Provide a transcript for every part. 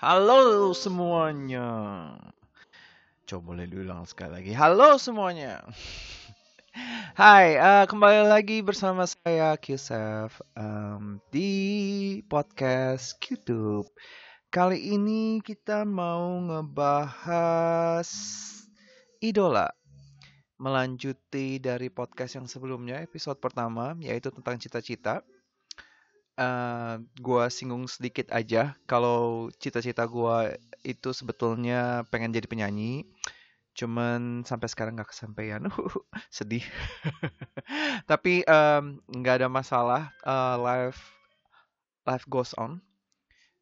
Halo semuanya. Coba boleh diulang sekali lagi. Halo semuanya. Hai, kembali lagi bersama saya QSF di podcast YouTube. Kali ini kita mau ngebahas idola. Melanjuti dari podcast yang sebelumnya, episode pertama, yaitu tentang cita-cita. Gua singgung sedikit aja kalau cita-cita gua itu sebetulnya pengen jadi penyanyi, cuman sampai sekarang nggak kesampaian. Sedih. Tapi nggak ada masalah. Life goes on.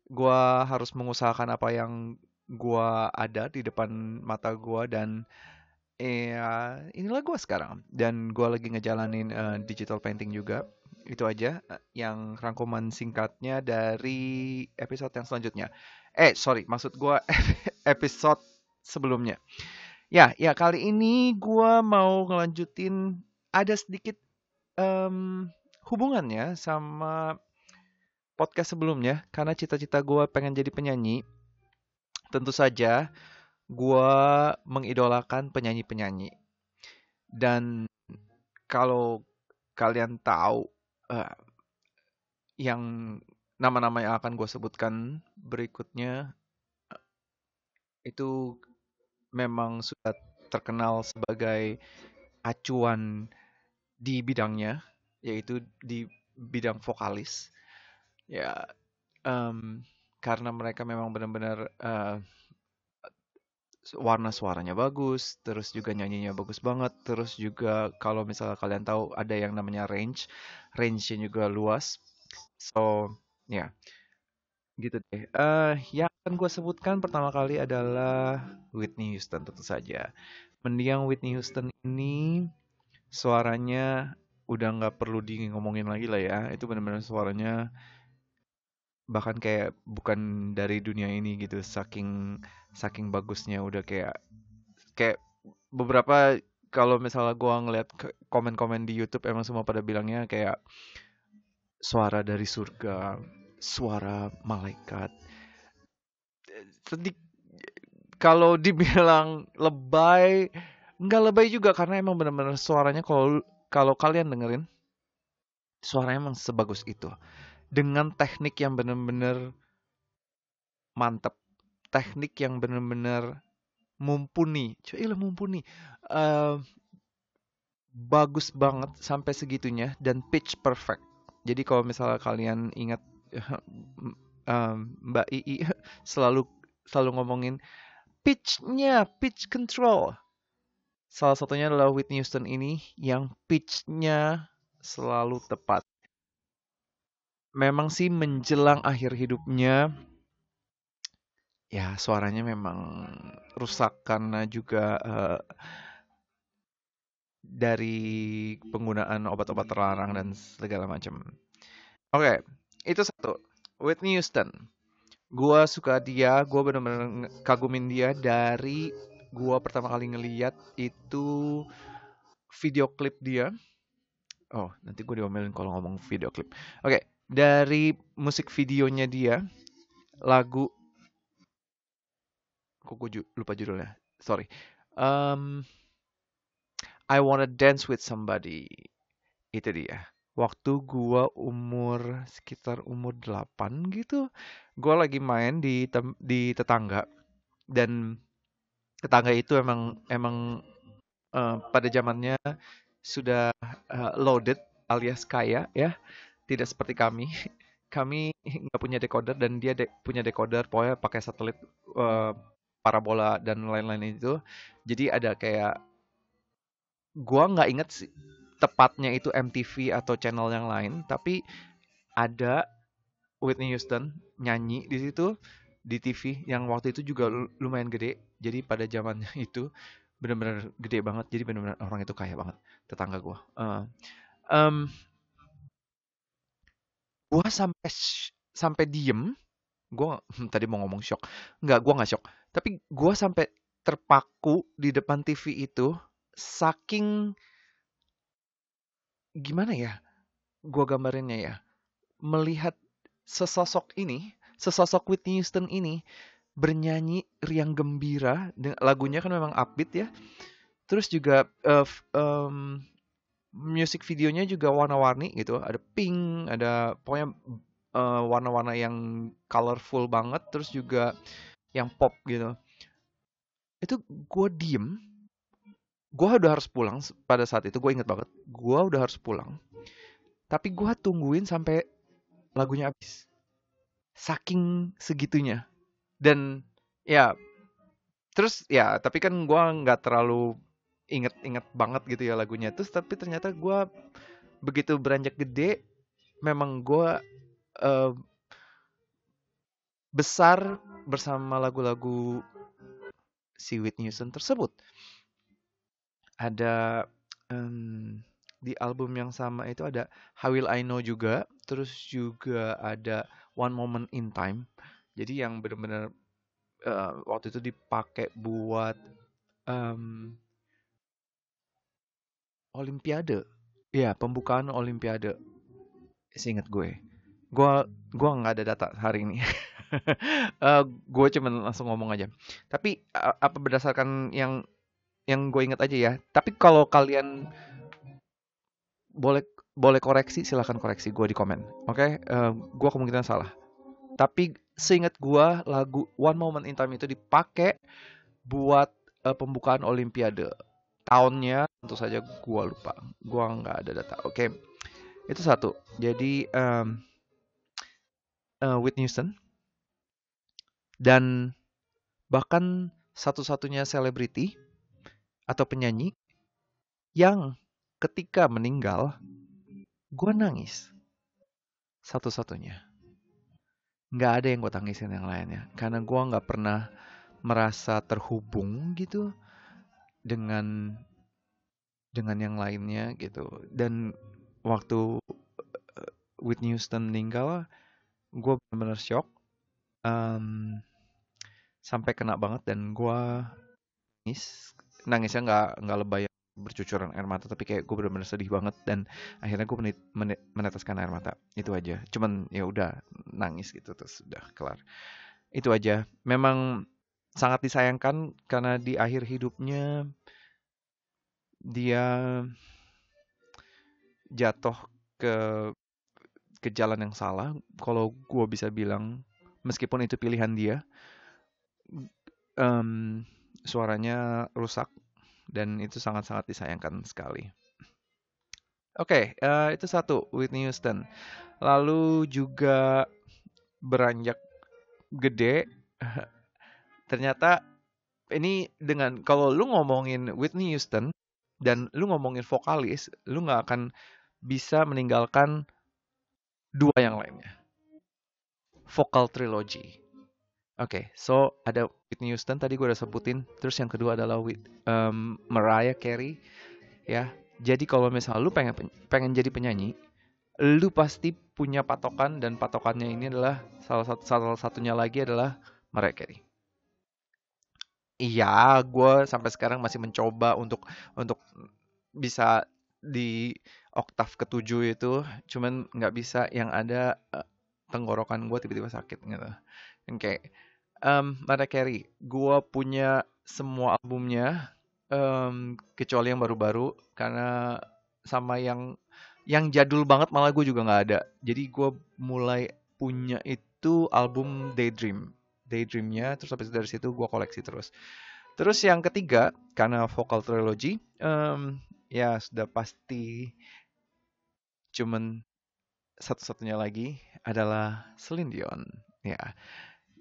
Gua harus mengusahakan apa yang gua ada di depan mata gua, dan inilah gua sekarang. Dan gua lagi ngejalanin digital painting juga. Itu aja yang rangkuman singkatnya dari episode yang selanjutnya. Maksud gue episode sebelumnya. Ya, kali ini gue mau ngelanjutin, ada sedikit hubungannya sama podcast sebelumnya. Karena cita-cita gue pengen jadi penyanyi. Tentu saja gue mengidolakan penyanyi-penyanyi. Dan kalau kalian tahu, yang nama-nama yang akan gue sebutkan berikutnya itu memang sudah terkenal sebagai acuan di bidangnya, yaitu di bidang vokalis. Ya, karena mereka memang benar-benar warna suaranya bagus, terus juga nyanyinya bagus banget, terus juga kalau misalnya kalian tahu ada yang namanya range-nya juga luas. So, ya, gitu deh. Yang akan gue sebutkan pertama kali adalah Whitney Houston, tentu saja. Mendiang Whitney Houston ini suaranya udah nggak perlu di ngomongin lagi lah ya. Itu benar-benar suaranya bahkan kayak bukan dari dunia ini gitu, saking bagusnya. Udah kayak beberapa, kalau misalnya gue ngeliat komen-komen di YouTube, emang semua pada bilangnya kayak suara dari surga, suara malaikat. Kalau dibilang lebay, nggak lebay juga, karena emang benar-benar suaranya kalau kalian dengerin, suaranya emang sebagus itu. Dengan teknik yang benar-benar mantep, teknik yang benar-benar mumpuni, bagus banget sampai segitunya, dan pitch perfect. Jadi kalau misalnya kalian ingat, Mbak Ii selalu ngomongin pitch-nya, pitch control. Salah satunya adalah Whitney Houston ini yang pitch-nya selalu tepat. Memang sih menjelang akhir hidupnya, ya suaranya memang rusak karena juga dari penggunaan obat-obat terlarang dan segala macam. Oke, itu satu. Whitney Houston. Gua suka dia, gua benar-benar kagumin dia dari gua pertama kali ngeliat itu video klip dia. Oh, nanti gue diomelin kalau ngomong video klip. Oke. Dari musik videonya dia, lagu, kok gue lupa judulnya, sorry. I Wanna Dance With Somebody, itu dia. Waktu gue sekitar umur 8 gitu, gue lagi main di tetangga, dan tetangga itu emang pada zamannya sudah loaded alias kaya ya. Tidak seperti kami nggak punya decoder, dan dia punya decoder, pokoknya pakai satelit, parabola dan lain-lain itu. Jadi ada kayak, gua nggak inget sih tepatnya itu MTV atau channel yang lain, tapi ada Whitney Houston nyanyi di situ di TV yang waktu itu juga lumayan gede. Jadi pada zamannya itu benar-benar gede banget. Jadi benar-benar orang itu kaya banget, tetangga gua. Gue sampai diem. Gue tadi mau ngomong shock. Enggak, gue nggak shock. Tapi gue sampai terpaku di depan TV itu, saking gimana ya, gue gambarinnya ya, melihat sesosok ini sesosok Whitney Houston ini bernyanyi riang gembira, lagunya kan memang upbeat ya. Terus juga music videonya juga warna-warni gitu, ada pink, ada pokoknya warna-warna yang colorful banget, terus juga yang pop gitu. Itu gue diem, gue udah harus pulang pada saat itu, gue inget banget, gue udah harus pulang. Tapi gue tungguin sampai lagunya habis, saking segitunya. Dan ya, terus ya, tapi kan gue nggak terlalu inget-inget banget gitu ya lagunya. Terus tapi ternyata gue begitu beranjak gede, memang gue besar bersama lagu-lagu si Whitney Houston tersebut. Ada di album yang sama itu ada How Will I Know juga, terus juga ada One Moment in Time. Jadi yang benar-benar waktu itu dipakai buat Olimpiade, ya pembukaan Olimpiade. Seingat gue nggak ada data hari ini. Gue cuman langsung ngomong aja. Tapi apa berdasarkan yang gue ingat aja ya. Tapi kalau kalian boleh koreksi, silahkan koreksi gue di komen, oke? Gue kemungkinan salah, tapi seingat gue lagu One Moment in Time itu dipakai buat pembukaan Olimpiade. Tahunnya tentu saja gue lupa, gue nggak ada data, oke? Itu satu. Jadi Whitney Houston, dan bahkan satu-satunya selebriti atau penyanyi yang ketika meninggal, gue nangis. Satu-satunya. Nggak ada yang gue tangisin yang lainnya. Karena gue nggak pernah merasa terhubung gitu dengan yang lainnya gitu. Dan waktu Whitney Houston meninggal, gue benar-benar shock. Sampai kena banget dan gue nangis. Nangisnya nggak lebay bercucuran air mata, tapi kayak gue bener-bener sedih banget, dan akhirnya gue meneteskan air mata. Itu aja, cuman ya udah nangis gitu, terus udah kelar. Itu aja. Memang sangat disayangkan karena di akhir hidupnya dia jatuh ke jalan yang salah, kalau gue bisa bilang, meskipun itu pilihan dia. Suaranya rusak, dan itu sangat-sangat disayangkan sekali. Oke, itu satu, Whitney Houston. Lalu juga beranjak gede, ternyata ini dengan, kalau lu ngomongin Whitney Houston dan lu ngomongin vokalis, lu gak akan bisa meninggalkan dua yang lainnya. Vocal Trilogy. Oke, so ada Whitney Houston tadi gue udah sebutin, terus yang kedua adalah Mariah Carey, ya. Jadi kalau misalnya lu pengen jadi penyanyi, lu pasti punya patokan, dan patokannya ini adalah salah satunya lagi adalah Mariah Carey. Iya, gue sampai sekarang masih mencoba untuk bisa di oktav ke-7 itu, cuman nggak bisa. Yang ada tenggorokan gue tiba-tiba sakit gitu. Oke. Mariah Carey, gue punya semua albumnya, kecuali yang baru-baru, karena sama yang jadul banget malah gue juga nggak ada. Jadi gue mulai punya itu album Daydreamnya, terus habis dari situ gue koleksi terus. Terus yang ketiga, karena Vocal Trilogy, ya sudah pasti cuman satu-satunya lagi adalah Celine Dion.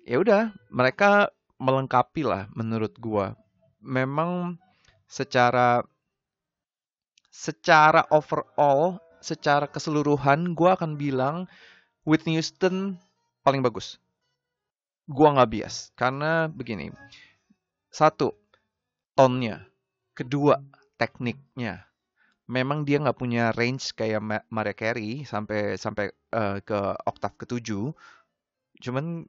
Ya udah, mereka melengkapi lah menurut gua. Memang secara overall, secara keseluruhan, gua akan bilang Whitney Houston paling bagus. Gua nggak bias karena begini. Satu, tone-nya. Kedua, tekniknya. Memang dia nggak punya range kayak Mariah Carey sampai ke oktav ke-7. Cuman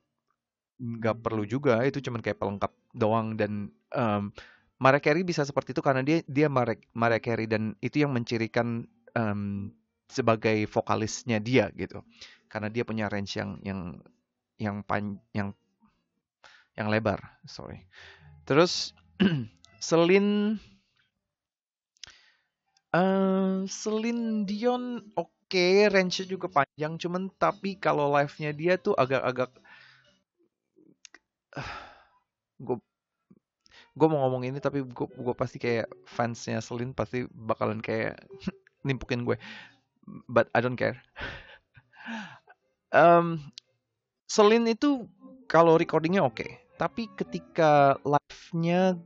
nggak perlu juga, itu cuman kayak pelengkap doang. Dan Mariah Carey bisa seperti itu karena dia Mariah Carey, dan itu yang mencirikan sebagai vokalisnya dia gitu, karena dia punya range yang yang lebar, sorry. Terus Celine Dion oke, range-nya juga panjang, cuman tapi kalau live-nya dia tuh agak-agak gue mau ngomong ini tapi gue pasti kayak fansnya Celine pasti bakalan kayak nimpukin gue, but I don't care. Celine itu kalau recordingnya oke, tapi ketika live-nya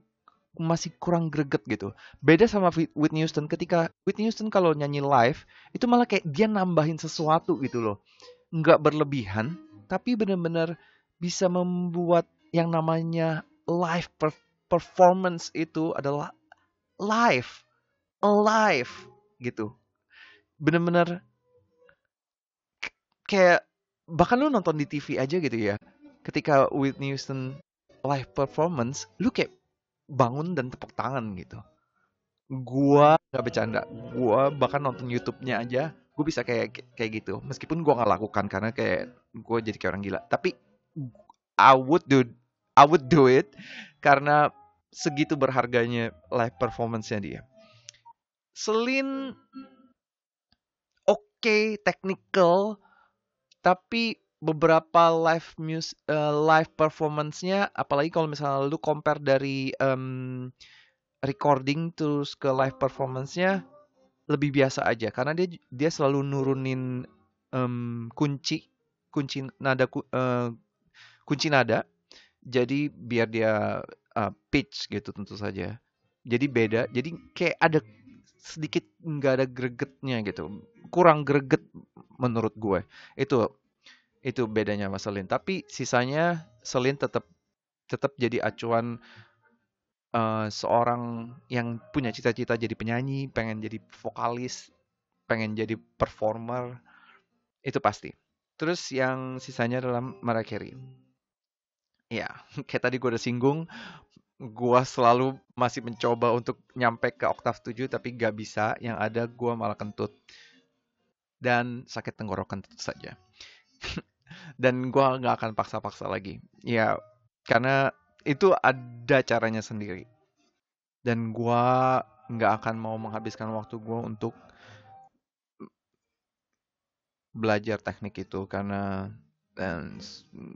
masih kurang greget gitu. Beda sama Whitney Houston, ketika Whitney Houston kalau nyanyi live itu malah kayak dia nambahin sesuatu gitu loh. Nggak berlebihan, tapi benar-benar bisa membuat yang namanya live performance itu adalah alive gitu. Benar-benar kayak bahkan lu nonton di TV aja gitu ya. Ketika Whitney Houston live performance, lu kayak bangun dan tepuk tangan gitu. Gua nggak bercanda, gua bahkan nonton YouTube-nya aja gua bisa kayak gitu, meskipun gua nggak lakukan karena kayak gua jadi kayak orang gila, tapi I would do it karena segitu berharganya live performance-nya dia. Celine oke, technical, tapi beberapa live performance-nya, apalagi kalau misalnya lu compare dari recording terus ke live performance-nya, lebih biasa aja karena dia selalu nurunin kunci nada, jadi biar dia pitch gitu tentu saja, jadi beda, jadi kayak ada sedikit nggak ada gregetnya gitu, kurang greget menurut gue. Itu bedanya sama Celine. Tapi sisanya Celine tetap jadi acuan seorang yang punya cita-cita jadi penyanyi, pengen jadi vokalis, pengen jadi performer, itu pasti. Terus yang sisanya adalah Mariah Carey. Ya, kayak tadi gue udah singgung, gue selalu masih mencoba untuk nyampe ke oktav 7 tapi gak bisa, yang ada gue malah kentut dan sakit tenggorokan tentu saja. Dan gue nggak akan paksa-paksa lagi ya, karena itu ada caranya sendiri dan gue nggak akan mau menghabiskan waktu gue untuk belajar teknik itu karena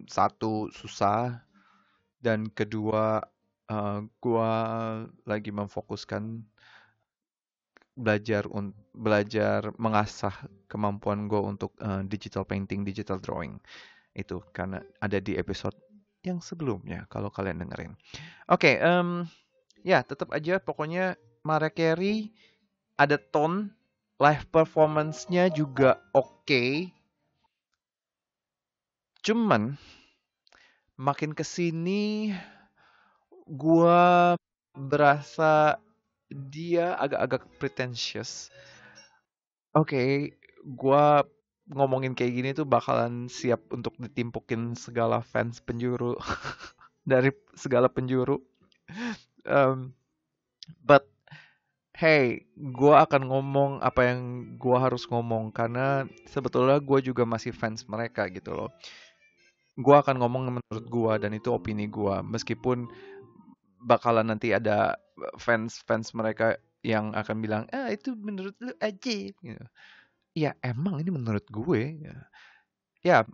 satu susah dan kedua gue lagi memfokuskan belajar mengasah kemampuan gue untuk digital painting, digital drawing itu karena ada di episode yang sebelumnya kalau kalian dengerin. Oke, ya tetap aja pokoknya Mariah Carey ada tone, live performance-nya juga oke. Cuman makin kesini gue berasa dia agak-agak pretentious. Oke, gua ngomongin kayak gini tuh bakalan siap untuk ditimpukin segala fans penjuru dari segala penjuru. But hey, gua akan ngomong apa yang gua harus ngomong karena sebetulnya gua juga masih fans mereka gitu loh. Gua akan ngomong menurut gua dan itu opini gua, meskipun bakalan nanti ada fans mereka yang akan bilang itu menurut lu aja gitu. Ya emang ini menurut gue ya.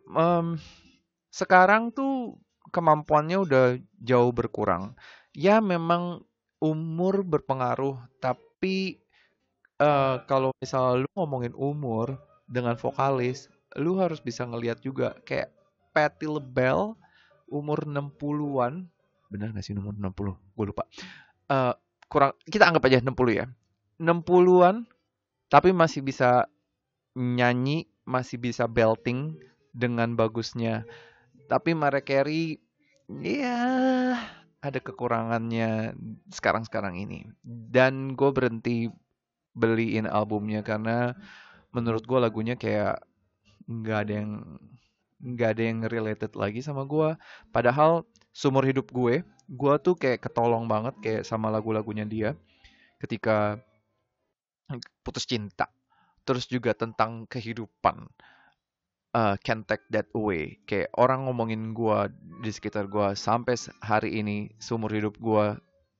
Sekarang tuh kemampuannya udah jauh berkurang ya, memang umur berpengaruh, tapi kalau misal lu ngomongin umur dengan vokalis, lu harus bisa ngelihat juga kayak Patti LaBelle umur 60-an, benar gak sih umur 60? Gue lupa. Kurang, kita anggap aja 60 ya. 60-an tapi masih bisa nyanyi, masih bisa belting dengan bagusnya. Tapi Mariah Carey ya ada kekurangannya sekarang-sekarang ini. Dan gue berhenti beliin albumnya karena menurut gue lagunya kayak nggak ada yang related lagi sama gue. Padahal seumur hidup gue tuh kayak ketolong banget kayak sama lagu-lagunya dia ketika putus cinta, terus juga tentang kehidupan, can take that away. Kayak orang ngomongin gue di sekitar gue sampai hari ini, seumur hidup gue,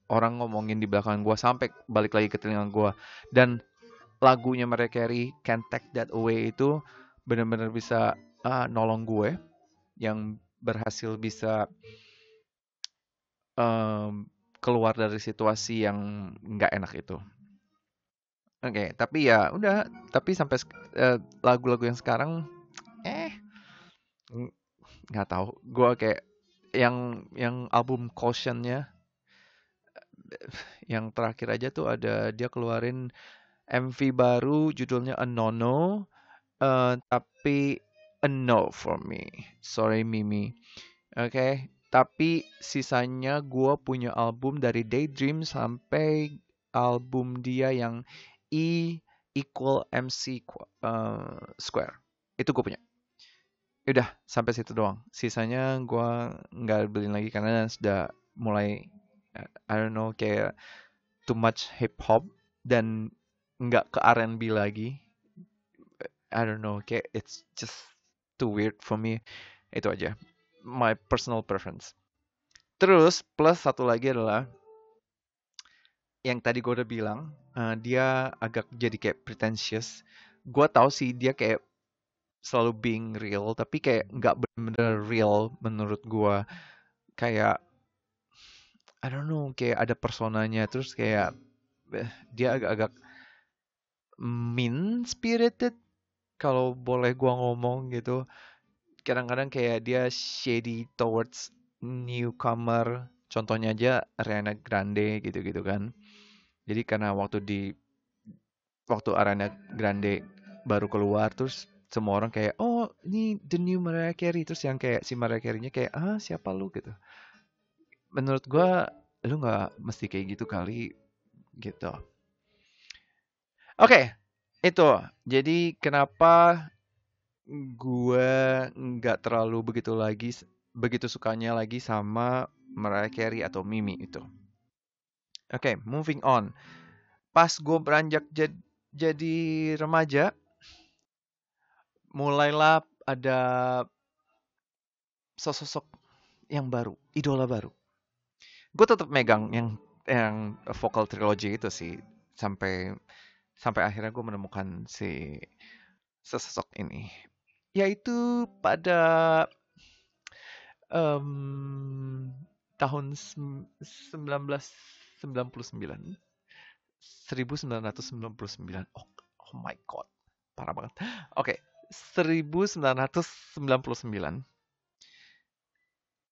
orang ngomongin di belakang gue sampai balik lagi ke telinga gue. Dan lagunya Mariah Carey, Can Take That Away, itu benar-benar bisa nolong gue, yang berhasil bisa keluar dari situasi yang nggak enak itu. Oke, tapi ya udah, tapi sampai lagu-lagu yang sekarang nggak tahu gue, kayak yang album Caution-nya yang terakhir aja tuh ada dia keluarin MV baru judulnya A No-No, tapi a no for me, sorry Mimi. Oke, tapi sisanya gue punya album dari Daydream sampai album dia yang E=MC², itu gue punya. Udah sampai situ doang. Sisanya gue nggak beliin lagi karena sudah mulai I don't know, kayak too much hip hop dan nggak ke R&B lagi. I don't know, kayak it's just too weird for me. Itu aja, my personal preference. Terus plus satu lagi adalah yang tadi gue udah bilang, dia agak jadi kayak pretentious. Gue tahu sih dia kayak selalu being real, tapi kayak nggak bener-bener real menurut gue. Kayak I don't know, kayak ada personanya, terus kayak dia agak-agak mean spirited kalau boleh gue ngomong gitu. Kadang-kadang kayak dia shady towards newcomer, contohnya aja Ariana Grande gitu-gitu kan. Jadi karena waktu Ariana Grande baru keluar, terus semua orang kayak, oh ini the new Mariah Carey. Terus yang kayak si Mariah Carey-nya kayak, ah siapa lu gitu. Menurut gue, lu gak mesti kayak gitu kali gitu. Oke, itu. Jadi kenapa gue gak terlalu begitu sukanya lagi sama Mariah Carey atau Mimi itu. Oke, moving on. Pas gue beranjak jadi remaja, mulailah ada sosok yang baru, idola baru. Gue tetap megang yang vocal trilogy itu sih sampai akhirnya gue menemukan si sesosok ini, yaitu pada tahun 1999. Oh my god, parah banget. Oke. 1999.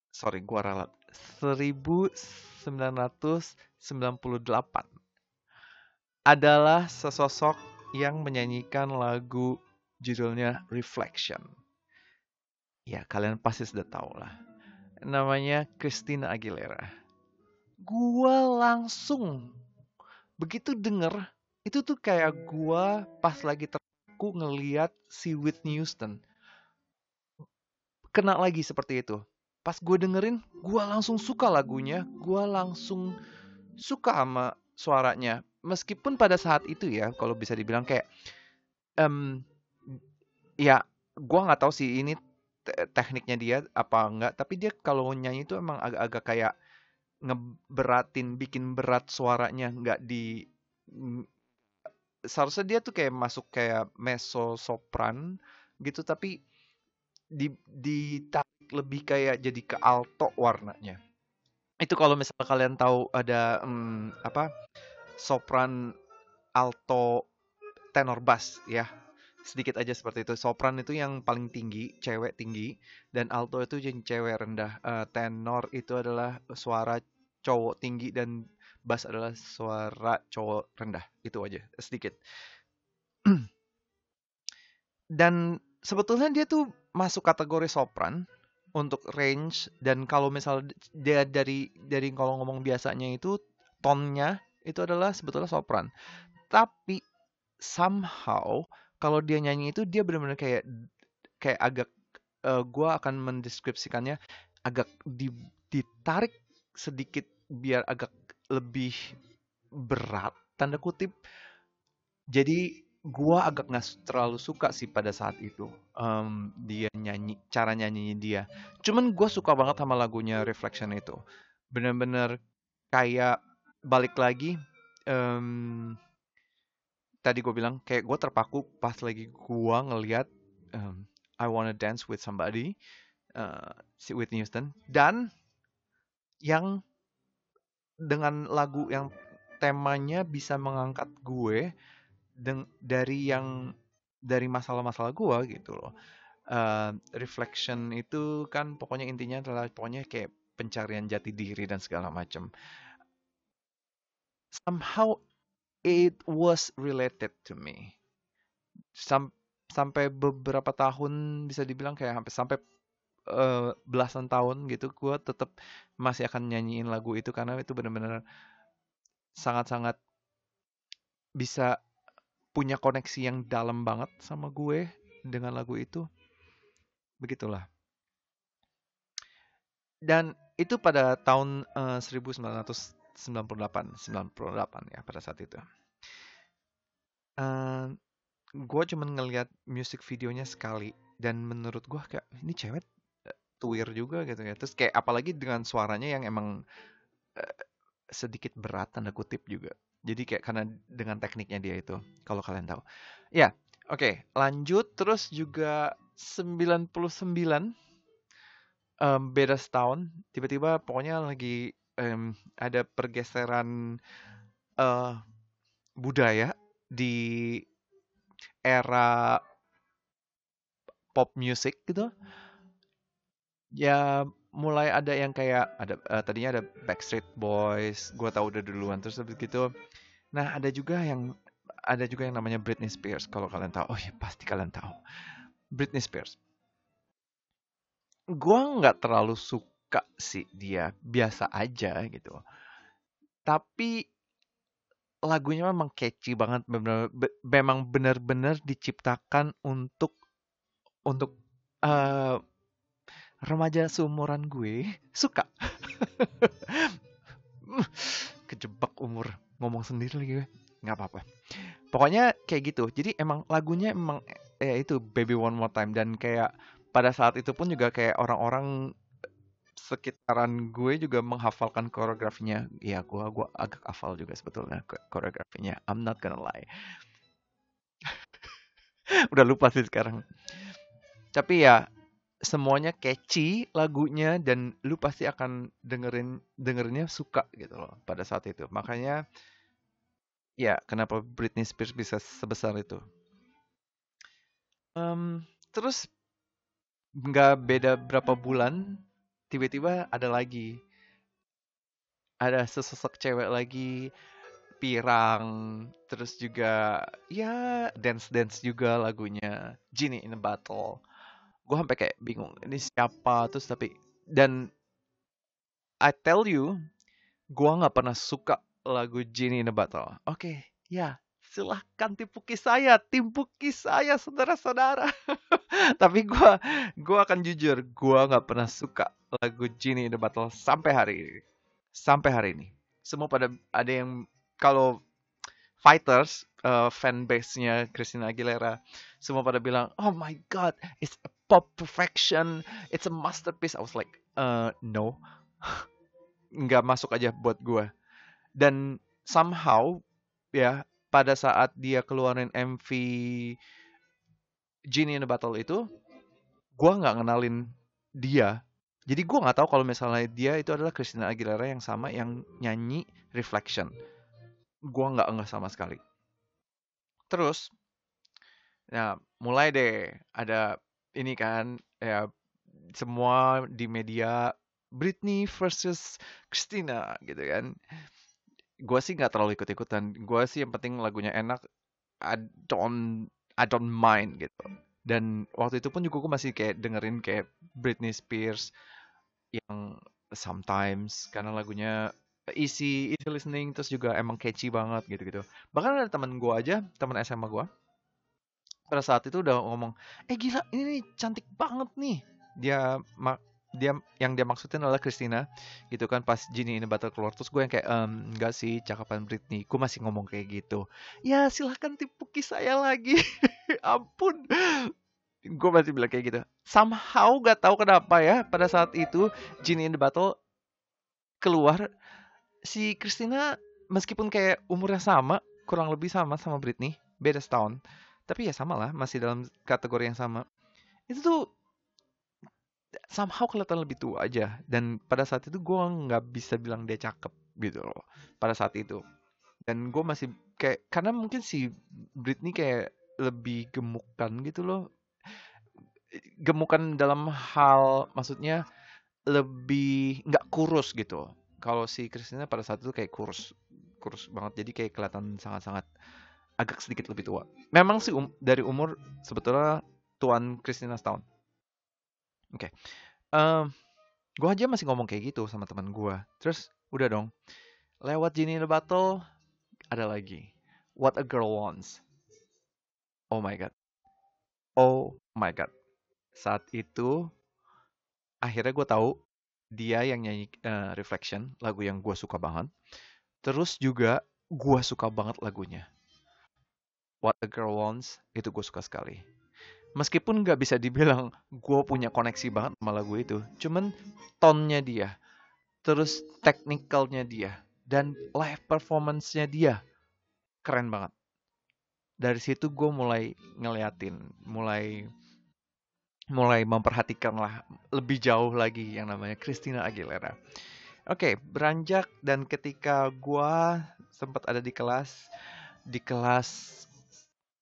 Sorry, gua ralat. 1998 adalah sesosok yang menyanyikan lagu judulnya Reflection. Ya, kalian pasti sudah tahu lah. Namanya Christina Aguilera. Gua langsung begitu denger itu tuh kayak gua pas lagi aku ngeliat si Whitney Houston. Kena lagi seperti itu. Pas gue dengerin, gue langsung suka lagunya. Gue langsung suka sama suaranya. Meskipun pada saat itu ya, kalau bisa dibilang kayak, ya gue gak tahu sih ini tekniknya dia apa enggak. Tapi dia kalau nyanyi itu emang agak-agak kayak ngeberatin, bikin berat suaranya. Seharusnya dia tuh kayak masuk kayak mezzosopran gitu, tapi ditarik lebih kayak jadi ke alto warnanya. Itu kalau misalnya kalian tahu ada sopran, alto, tenor bass ya. Sedikit aja seperti itu. Sopran itu yang paling tinggi, cewek tinggi, dan alto itu yang cewek rendah. Tenor itu adalah suara cowok tinggi, dan bass adalah suara cowok rendah. Itu aja, sedikit. Dan sebetulnya dia tuh masuk kategori sopran untuk range. Dan kalau misalnya dia dari kalau ngomong biasanya itu tonnya itu adalah sebetulnya sopran. Tapi somehow kalau dia nyanyi itu dia benar-benar kayak agak gue akan mendeskripsikannya agak ditarik sedikit biar agak lebih berat, tanda kutip. Jadi Gua agak nggak terlalu suka sih pada saat itu dia nyanyi, cara nyanyinya dia. Cuman gua suka banget sama lagunya Reflection itu. Bener-bener kayak balik lagi. Tadi gua bilang kayak gua terpaku pas lagi gua ngelihat I Wanna Dance with Somebody si Whitney Houston, dan yang dengan lagu yang temanya bisa mengangkat gue dari masalah-masalah gue gitu loh. Reflection itu kan pokoknya intinya adalah pokoknya kayak pencarian jati diri dan segala macam. Somehow it was related to me. Sampai beberapa tahun, bisa dibilang kayak sampai belasan tahun gitu, gue tetap masih akan nyanyiin lagu itu karena itu benar-benar sangat-sangat bisa punya koneksi yang dalam banget sama gue dengan lagu itu. Begitulah. Dan itu pada tahun 1998 ya pada saat itu. Gue cuman ngelihat music videonya sekali dan menurut gue kayak ini cewek tuir juga gitu ya. Terus kayak apalagi dengan suaranya yang emang sedikit berat tanda kutip juga. Jadi kayak karena dengan tekniknya dia itu, kalau kalian tahu. Ya, oke, lanjut. Terus juga 99 beda setahun. Tiba-tiba pokoknya lagi ada pergeseran budaya di era pop music gitu. Ya mulai ada yang kayak tadinya ada Backstreet Boys, gue tau udah duluan, terus begitu. Nah ada juga yang namanya Britney Spears, kalau kalian tahu. Oh ya pasti kalian tahu Britney Spears. Gue nggak terlalu suka sih dia, biasa aja gitu. Tapi lagunya memang catchy banget, memang benar-benar diciptakan untuk remaja seumuran gue suka. Kejebak umur, ngomong sendiri lagi gue. Nggak apa-apa. Pokoknya kayak gitu. Jadi emang lagunya emang ya itu Baby One More Time, dan kayak pada saat itu pun juga kayak orang-orang sekitaran gue juga menghafalkan koreografinya. Ya gue agak hafal juga sebetulnya koreografinya. I'm not gonna lie. Udah lupa sih sekarang. Tapi ya semuanya catchy lagunya, dan lu pasti akan dengerinnya suka gitu loh pada saat itu. Makanya ya kenapa Britney Spears bisa sebesar itu. Terus nggak beda berapa bulan tiba-tiba ada sesosok cewek lagi pirang, terus juga ya dance juga lagunya Genie in a Bottle. Gue sampai kayak bingung ini siapa, terus tapi, dan I tell you, gue nggak pernah suka lagu Genie in a Bottle. Oke, ya silahkan timpuki saya saudara-saudara. Tapi gue akan jujur, gue nggak pernah suka lagu Genie in a Bottle sampai hari ini. Semua pada ada yang, kalau Fighters, fanbase-nya Christina Aguilera, semua pada bilang, oh my god, it's a pop perfection, it's a masterpiece. I was like, no. Nggak masuk aja buat gue. Dan somehow, ya, pada saat dia keluarin MV Genie in a Bottle itu, gue nggak ngenalin dia. Jadi gue nggak tahu kalau misalnya dia itu adalah Christina Aguilera yang sama yang nyanyi Reflection. Gue nggak sama sekali. Terus, nah mulai deh ada ini kan ya semua di media Britney versus Christina gitu kan. Gue sih nggak terlalu ikut-ikutan. Gue sih yang penting lagunya enak, I don't mind gitu. Dan waktu itu pun juga gue masih kayak dengerin kayak Britney Spears yang Sometimes karena lagunya easy listening, terus juga emang catchy banget gitu. Bahkan ada teman gue aja, teman SMA gue, pada saat itu udah ngomong, gila ini nih, cantik banget nih. Dia yang dia maksudin adalah Christina gitu kan, pas Ginny ini batal keluar, terus gue yang kayak enggak sih, cakapan Britney, gue masih ngomong kayak gitu ya, silahkan tipuki saya lagi. Ampun, gue masih bilang kayak gitu. Somehow gak tahu kenapa ya, pada saat itu Ginny in the Bottle keluar, si Christina meskipun kayak umurnya sama, kurang lebih sama Britney, beda setahun, tapi ya sama lah, masih dalam kategori yang sama. Itu tuh somehow kelihatan lebih tua aja. Dan pada saat itu gue gak bisa bilang dia cakep gitu loh, pada saat itu. Dan gue masih kayak, karena mungkin si Britney kayak lebih gemukan gitu loh. Gemukan dalam hal, maksudnya lebih gak kurus gitu. Kalau si Christina pada saat itu kayak kurus banget. Jadi kayak kelihatan sangat-sangat agak sedikit lebih tua. Memang sih dari umur sebetulnya tuan Christina setahun. Oke. Gue aja masih ngomong kayak gitu sama teman gue. Terus udah dong, lewat Ginny the Battle, ada lagi What a Girl Wants. Oh my god. Saat itu akhirnya gue tahu dia yang nyanyi Reflection, lagu yang gue suka banget. Terus juga gue suka banget lagunya What a Girl Wants, itu gue suka sekali. Meskipun gak bisa dibilang gue punya koneksi banget sama lagu itu, cuman tone-nya dia, terus teknikalnya dia, dan live performance-nya dia keren banget. Dari situ gue mulai ngeliatin, mulai memperhatikan lah lebih jauh lagi yang namanya Christina Aguilera. Oke, beranjak, dan ketika gue sempat ada di kelas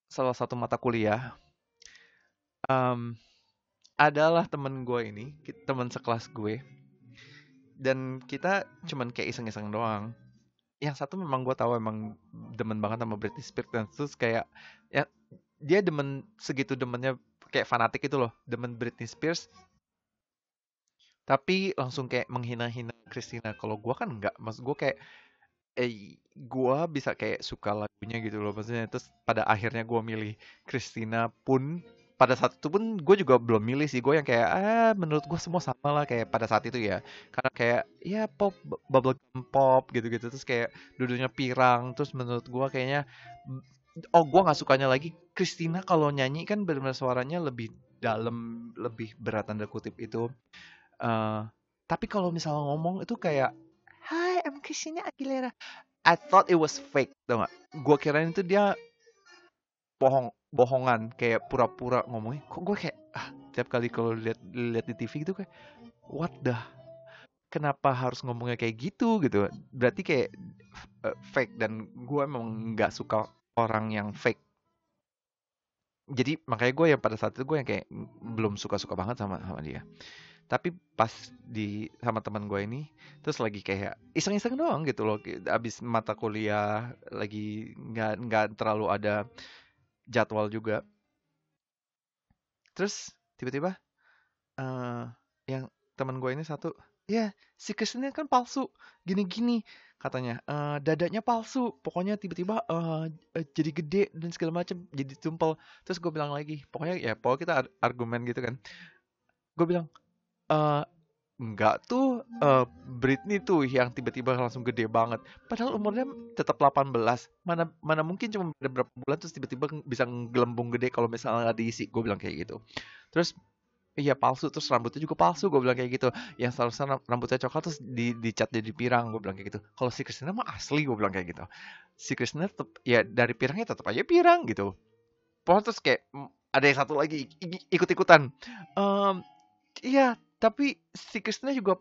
salah satu mata kuliah, adalah temen gue ini, temen sekelas gue, dan kita cuman kayak iseng-iseng doang. Yang satu memang gue tahu emang demen banget sama Britney Spears, dan terus kayak ya, dia demen, segitu demennya kayak fanatik itu loh, demen Britney Spears, tapi langsung kayak menghina-hina Christina. Kalau gue kan enggak, maksud gue kayak gue bisa kayak suka lagunya gitu loh maksudnya. Terus pada akhirnya gue milih Christina pun, pada saat itu pun gue juga belum milih sih. Gue yang kayak, menurut gue semua sama lah kayak pada saat itu ya. Karena kayak, ya pop, bubblegum pop gitu-gitu. Terus kayak dudunya pirang. Terus menurut gue kayaknya, oh gue gak sukanya lagi Christina kalau nyanyi kan benar-benar suaranya lebih dalam, lebih berat tanda kutip itu. Tapi kalau misalnya ngomong itu kayak, Hi, I'm Christina Aguilera. I thought it was fake, tau gak? Gue kirain itu dia bohongan, kayak pura-pura ngomongnya. Kok gue kayak tiap kali kalau lihat di TV gitu kayak, what the, kenapa harus ngomongnya kayak gitu. Berarti kayak fake, dan gue emang nggak suka orang yang fake. Jadi makanya gue yang pada saat itu gue yang kayak belum suka banget sama dia. Tapi pas sama teman gue ini, terus lagi kayak iseng-iseng doang gitu loh, abis mata kuliah, lagi nggak terlalu ada jadwal juga. Terus tiba-tiba yang teman gue ini satu, ya si Christina kan palsu, gini-gini katanya, dadanya palsu, pokoknya tiba-tiba jadi gede dan segala macam, jadi tumpel. Terus gue bilang lagi, pokoknya kita argumen gitu kan. Gue bilang, enggak tuh, Britney tuh yang tiba-tiba langsung gede banget. Padahal umurnya tetap 18. Mana mungkin cuma beberapa bulan terus tiba-tiba bisa gelembung gede kalau misalnya nggak diisi. Gue bilang kayak gitu. Terus iya palsu, terus rambutnya juga palsu. Gue bilang kayak gitu. Yang seharusnya rambutnya coklat terus dicat jadi pirang. Gue bilang kayak gitu. Kalau si Christina mah asli, gue bilang kayak gitu. Si Christina tetap ya dari pirangnya tetap aja pirang gitu. Pokoknya terus kayak ada yang satu lagi ikut-ikutan. Iya. Tapi si Christina juga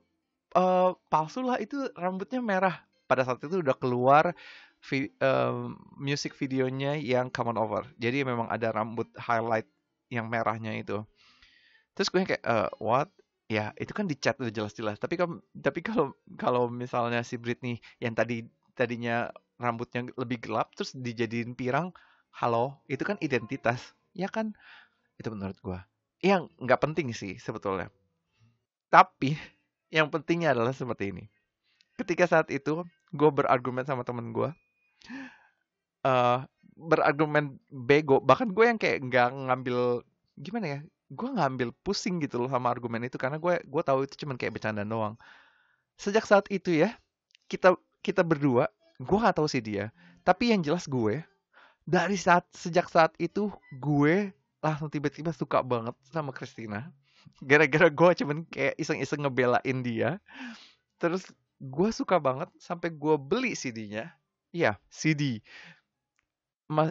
palsu lah, itu rambutnya merah. Pada saat itu udah keluar music videonya yang Come On Over. Jadi memang ada rambut highlight yang merahnya itu. Terus gue kayak, what? Ya itu kan dicat udah jelas-jelas. Tapi kalau misalnya si Britney yang tadinya rambutnya lebih gelap terus dijadiin pirang, halo, itu kan identitas, ya kan? Itu menurut gue yang nggak penting sih sebetulnya. Tapi yang pentingnya adalah seperti ini. Ketika saat itu gue berargumen sama temen gue, berargumen bego. Bahkan gue yang kayak nggak ngambil, gimana ya, gue nggak ambil pusing gitu loh sama argumen itu, karena gue tahu itu cuman kayak bercanda doang. Sejak saat itu ya, kita berdua, gue nggak tahu sih dia, tapi yang jelas gue dari sejak saat itu gue langsung tiba-tiba suka banget sama Christina, gara-gara gue cuman kayak iseng-iseng ngebelain dia. Terus gue suka banget sampai gue beli CD-nya, iya CD,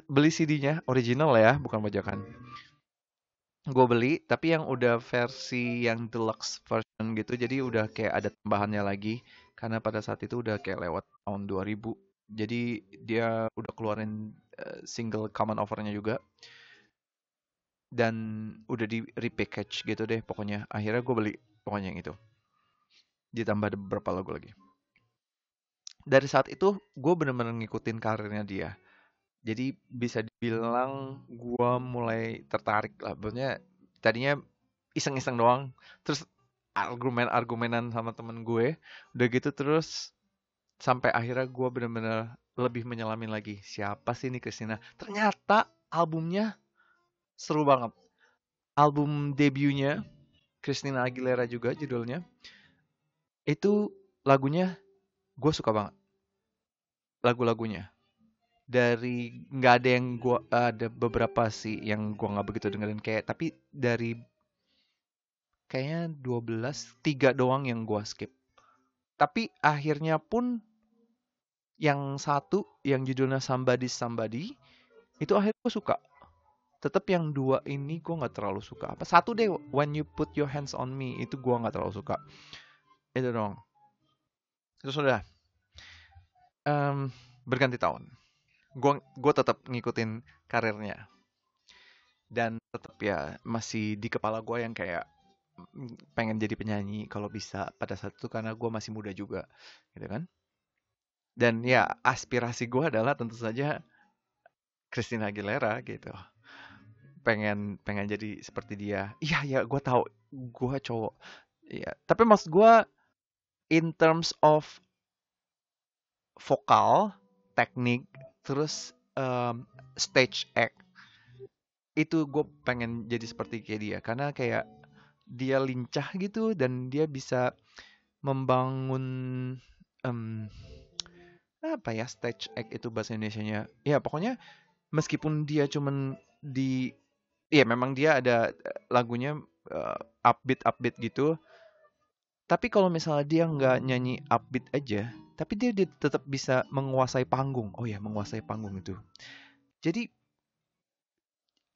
beli CD-nya original ya, bukan bajakan. Gue beli, tapi yang udah versi yang deluxe version gitu. Jadi udah kayak ada tambahannya lagi. Karena pada saat itu udah kayak lewat tahun 2000. Jadi dia udah keluarin single common offernya juga. Dan udah di repackage gitu deh pokoknya. Akhirnya gue beli pokoknya yang itu. Ditambah beberapa lagu lagi. Dari saat itu gue bener-bener ngikutin karirnya dia. Jadi bisa dibilang gue mulai tertarik lah. Maksudnya tadinya iseng-iseng doang. Terus argumen-argumenan sama temen gue. Udah gitu terus sampai akhirnya gue bener-bener lebih menyelamin lagi. Siapa sih nih Christina? Ternyata albumnya seru banget. Album debutnya Christina Aguilera juga judulnya. Itu lagunya gue suka banget. Lagu-lagunya. Dari nggak ada yang gue, ada beberapa sih yang gue nggak begitu dengerin kayak, tapi dari kayaknya 3 doang yang gue skip. Tapi akhirnya pun yang satu yang judulnya Somebody itu akhirnya gue suka. Tetap yang 2 ini gue nggak terlalu suka. Apa satu deh, When You Put Your Hands on Me, itu gue nggak terlalu suka. Itu dong. Terus udah berganti tahun. Gue tetap ngikutin karirnya. Dan tetap ya masih di kepala gue yang kayak pengen jadi penyanyi kalau bisa pada saat itu, karena gue masih muda juga gitu kan. Dan ya aspirasi gue adalah tentu saja Christina Aguilera gitu. Pengen jadi seperti dia. Iya gue tahu gue cowok. Iya, tapi maksud gue in terms of vokal, teknik, terus stage act, itu gue pengen jadi seperti kayak dia, karena kayak dia lincah gitu dan dia bisa membangun apa ya, stage act itu bahasa Indonesianya ya. Pokoknya meskipun dia cuman di, ya memang dia ada lagunya upbeat gitu, tapi kalau misalnya dia nggak nyanyi upbeat aja, tapi dia tetap bisa menguasai panggung. Oh ya, menguasai panggung itu. Jadi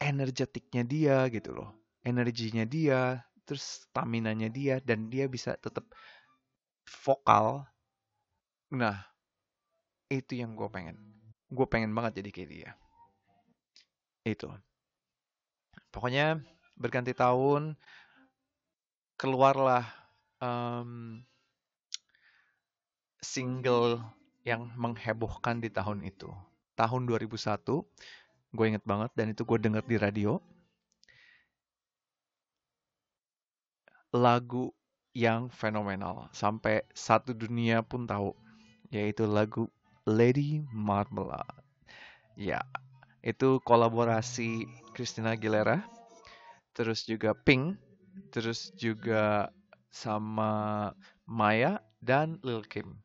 energetiknya dia gitu loh. Energinya dia, terus staminanya dia, dan dia bisa tetap vokal. Nah, itu yang gue pengen. Gue pengen banget jadi kayak dia. Itu. Pokoknya berganti tahun, keluarlah single yang menghebohkan di tahun itu. Tahun 2001, gue inget banget, dan itu gue denger di radio. Lagu yang fenomenal, sampai satu dunia pun tahu, yaitu lagu Lady Marmalade. Ya, itu kolaborasi Christina Aguilera, terus juga Pink, terus juga sama Maya dan Lil' Kim.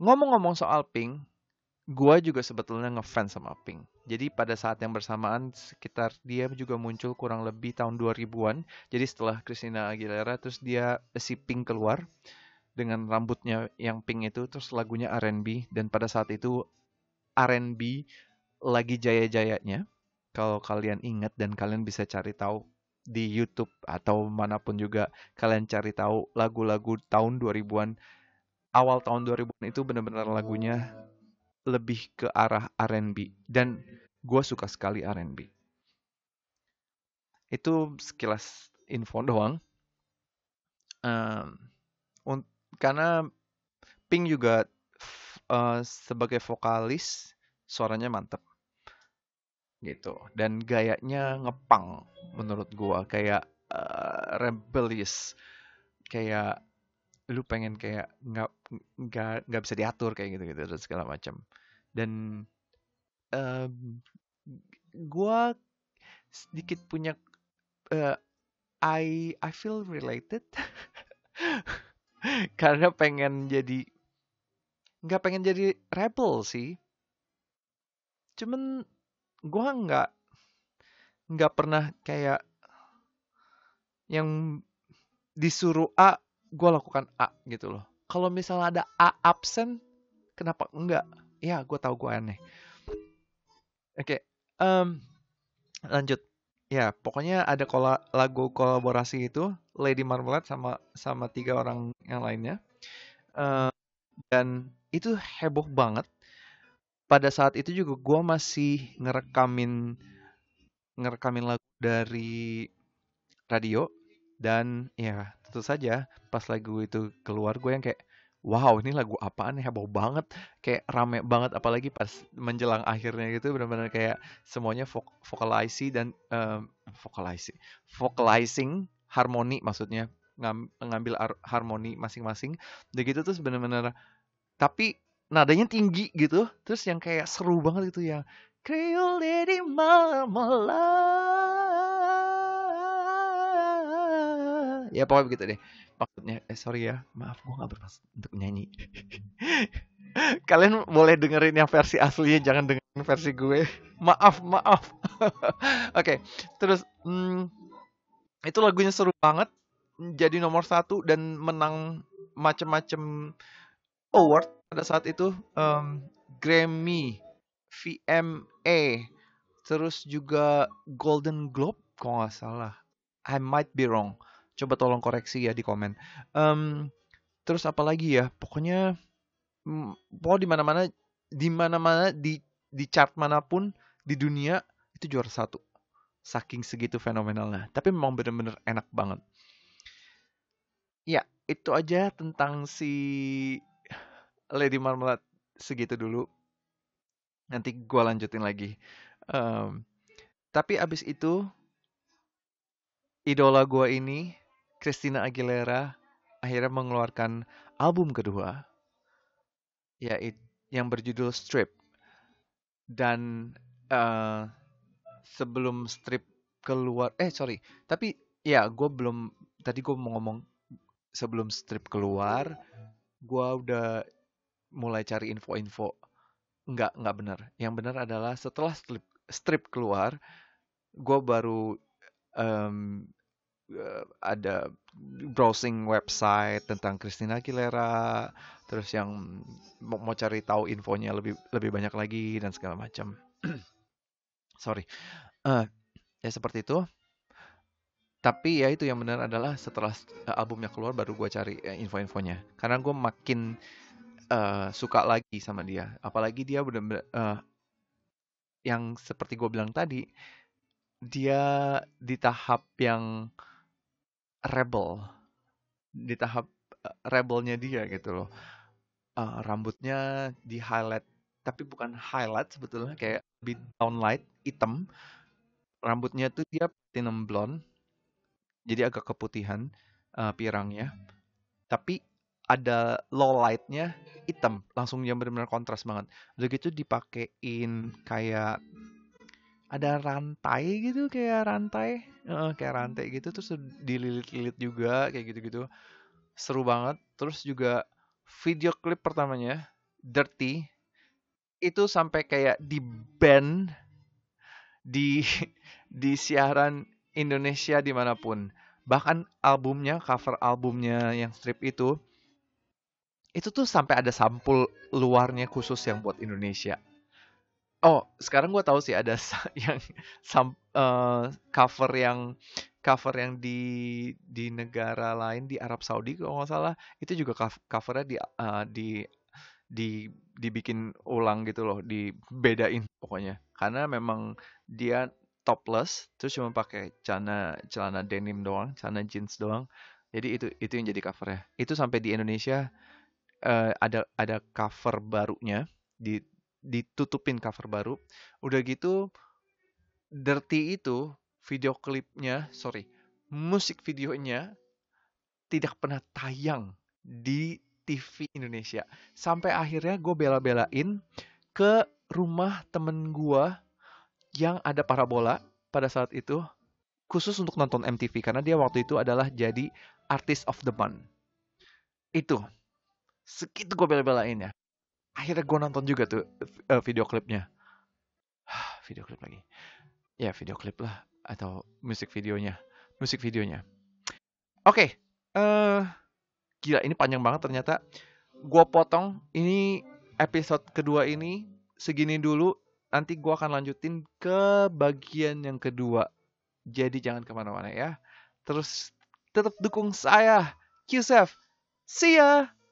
Ngomong-ngomong soal Pink, gue juga sebetulnya ngefans sama Pink. Jadi pada saat yang bersamaan, sekitar dia juga muncul kurang lebih tahun 2000-an. Jadi setelah Christina Aguilera, terus dia si Pink keluar dengan rambutnya yang pink itu, terus lagunya R&B. Dan pada saat itu R&B lagi jaya-jayanya. Kalau kalian ingat dan kalian bisa cari tahu di YouTube atau manapun juga, kalian cari tahu lagu-lagu tahun 2000-an. Awal tahun 2000-an itu benar-benar lagunya lebih ke arah R&B. Dan gue suka sekali R&B. Itu sekilas info doang. Karena Pink juga sebagai vokalis suaranya mantep. Gitu. Dan gayanya ngepunk menurut gue. Kayak rebellious. Kayak lu pengen kayak nggak bisa diatur kayak gitu dan segala macam. Dan gue sedikit punya I feel related karena nggak pengen jadi rebel sih, cuman gue nggak pernah kayak yang disuruh A gue lakukan A gitu loh. Kalau misalnya ada A absen, kenapa enggak? Ya gue tahu gue aneh. Oke, lanjut. Ya pokoknya ada lagu kolaborasi itu Lady Marmalade sama 3 orang yang lainnya, dan itu heboh banget. Pada saat itu juga gue masih ngerekamin lagu dari radio. Dan ya tentu saja pas lagu itu keluar gue yang kayak, wow ini lagu apaan, heboh banget, kayak rame banget, apalagi pas menjelang akhirnya gitu, benar-benar kayak semuanya vocalizing harmoni, maksudnya ngambil harmoni masing-masing begitu. Terus benar-benar tapi nadanya tinggi gitu, terus yang kayak seru banget gitu, yang Creole Lady Marmalade. Ya pokoknya begitu deh. Maksudnya, sorry ya, maaf gue gak bermaksud untuk nyanyi. Kalian boleh dengerin yang versi aslinya, jangan dengerin versi gue. Maaf. Oke, terus itu lagunya seru banget, jadi nomor 1 dan menang macem-macem award pada saat itu, Grammy, VMA, terus juga Golden Globe kalau gak salah. I might be wrong. Coba tolong koreksi ya di komen. Terus apa lagi ya? Pokoknya di mana-mana di chart manapun di dunia itu juara 1. Saking segitu fenomenalnya. Tapi memang benar-benar enak banget. Ya, itu aja tentang si Lady Marmalade, segitu dulu. Nanti gue lanjutin lagi. Tapi abis itu idola gue ini, Christina Aguilera, akhirnya mengeluarkan album kedua, yaitu yang berjudul Strip. Dan sebelum Strip keluar, tapi ya gue belum, tadi gue mau ngomong sebelum Strip keluar, gue udah mulai cari info-info. Nggak benar. Yang benar adalah setelah Strip keluar, gue baru ada browsing website tentang Christina Aguilera, terus yang mau cari tahu infonya lebih banyak lagi dan segala macam. Sorry, ya seperti itu. Tapi ya itu yang benar adalah setelah albumnya keluar baru gue cari info-infonya, karena gue makin suka lagi sama dia. Apalagi dia benar-benar yang seperti gue bilang tadi, dia di tahap yang rebel, di tahap rebelnya dia gitu loh. Rambutnya di highlight, tapi bukan highlight sebetulnya, kayak lebih downlight, hitam. Rambutnya tuh dia platinum blonde, jadi agak keputihan pirangnya. Tapi ada low lightnya hitam, langsung yang benar-benar kontras banget. Udah gitu dipakein kayak ada rantai gitu, kayak rantai gitu, terus dililit-lilit juga, kayak gitu-gitu. Seru banget. Terus juga video klip pertamanya, Dirty, itu sampai kayak di-ban di siaran Indonesia dimanapun. Bahkan albumnya, cover albumnya yang Strip itu tuh sampai ada sampul luarnya khusus yang buat Indonesia. Oh, sekarang gue tahu sih ada yang cover yang di negara lain, di Arab Saudi kalau nggak salah, itu juga covernya dibikin ulang gitu loh, dibedain pokoknya. Karena memang dia topless, terus cuma pakai celana denim doang, celana jeans doang. Jadi itu yang jadi covernya. Itu sampai di Indonesia ada cover barunya, ditutupin cover baru. Udah gitu Dirty itu video klipnya, musik videonya tidak pernah tayang di TV Indonesia. Sampai akhirnya gue bela-belain ke rumah temen gue yang ada parabola pada saat itu, khusus untuk nonton MTV karena dia waktu itu adalah jadi Artist of the Month. Itu segitu gue bela-belainnya. Akhirnya gue nonton juga tuh video klipnya. Video klip lagi. Ya video klip lah atau musik videonya. Musik videonya. Oke. Gila ini panjang banget ternyata. Gue potong ini episode kedua ini segini dulu. Nanti gue akan lanjutin ke bagian yang kedua. Jadi jangan kemana-mana ya. Terus tetap dukung saya, QSF. See ya!